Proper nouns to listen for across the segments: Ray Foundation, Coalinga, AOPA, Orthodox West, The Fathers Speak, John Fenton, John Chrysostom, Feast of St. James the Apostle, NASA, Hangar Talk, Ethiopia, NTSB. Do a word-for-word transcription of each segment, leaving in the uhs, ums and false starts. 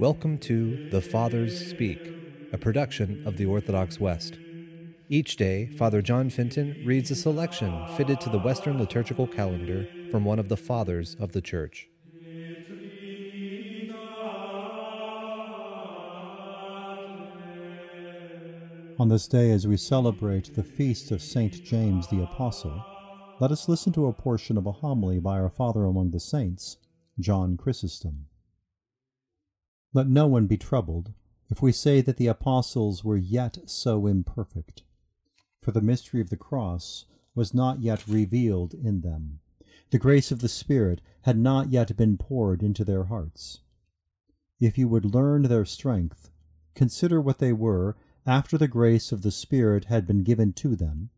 Welcome to The Fathers Speak, a production of the Orthodox West. Each day, Father John Fenton reads a selection fitted to the Western liturgical calendar from one of the Fathers of the Church. On this day, as we celebrate the Feast of Saint James the Apostle, let us listen to a portion of a homily by our Father among the Saints, John Chrysostom. Let no one be troubled if we say that the apostles were yet so imperfect, for the mystery of the cross was not yet revealed in them. The grace of the Spirit had not yet been poured into their hearts. If you would learn their strength, consider what they were after the grace of the Spirit had been given to them,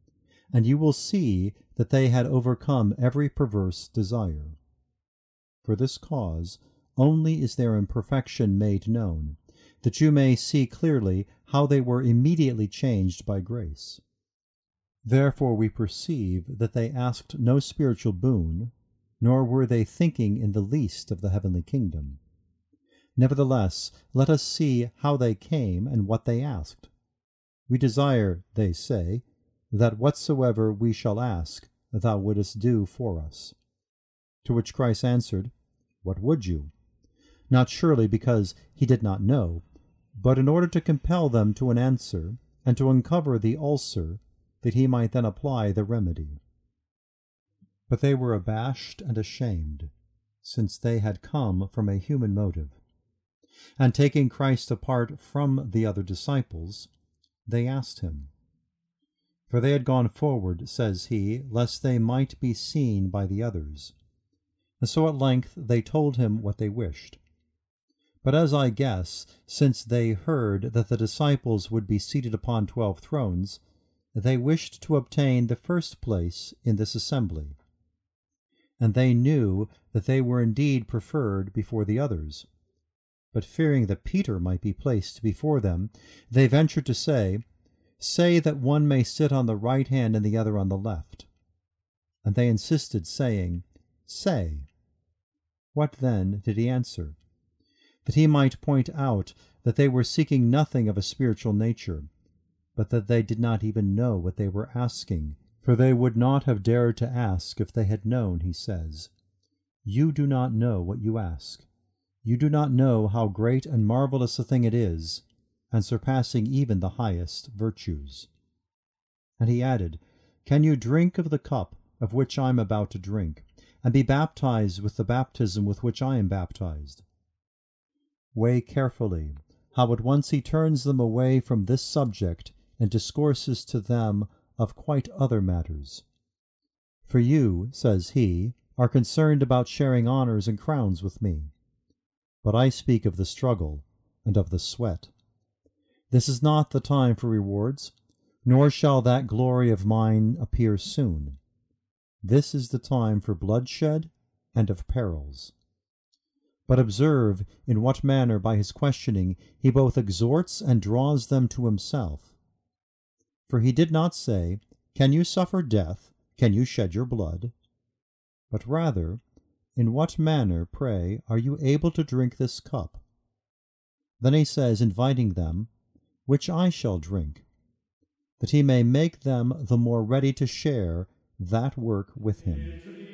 and you will see that they had overcome every perverse desire. For this cause, only is their imperfection made known, that you may see clearly how they were immediately changed by grace. Therefore we perceive that they asked no spiritual boon, nor were they thinking in the least of the heavenly kingdom. Nevertheless, let us see how they came and what they asked. We desire, they say, that whatsoever we shall ask, thou wouldest do for us. To which Christ answered, What would you? Not surely because he did not know, but in order to compel them to an answer, and to uncover the ulcer, that he might then apply the remedy. But they were abashed and ashamed, since they had come from a human motive. And taking Christ apart from the other disciples, they asked him. For they had gone forward, says he, lest they might be seen by the others. And so at length they told him what they wished. But as I guess, since they heard that the disciples would be seated upon twelve thrones, they wished to obtain the first place in this assembly. And they knew that they were indeed preferred before the others. But fearing that Peter might be placed before them, they ventured to say, Say that one may sit on the right hand and the other on the left. And they insisted, saying, Say. What then did he answer? That he might point out that they were seeking nothing of a spiritual nature, but that they did not even know what they were asking, for they would not have dared to ask if they had known, he says. You do not know what you ask. You do not know how great and marvelous a thing it is, and surpassing even the highest virtues. And he added, Can you drink of the cup of which I am about to drink, and be baptized with the baptism with which I am baptized? Weigh carefully how at once he turns them away from this subject and discourses to them of quite other matters. For you, says he, are concerned about sharing honors and crowns with me. But I speak of the struggle and of the sweat. This is not the time for rewards, nor shall that glory of mine appear soon. This is the time for bloodshed and of perils. But observe in what manner by his questioning he both exhorts and draws them to himself. For he did not say, Can you suffer death? Can you shed your blood? But rather, In what manner, pray, are you able to drink this cup? Then he says, inviting them, Which I shall drink, that he may make them the more ready to share that work with him.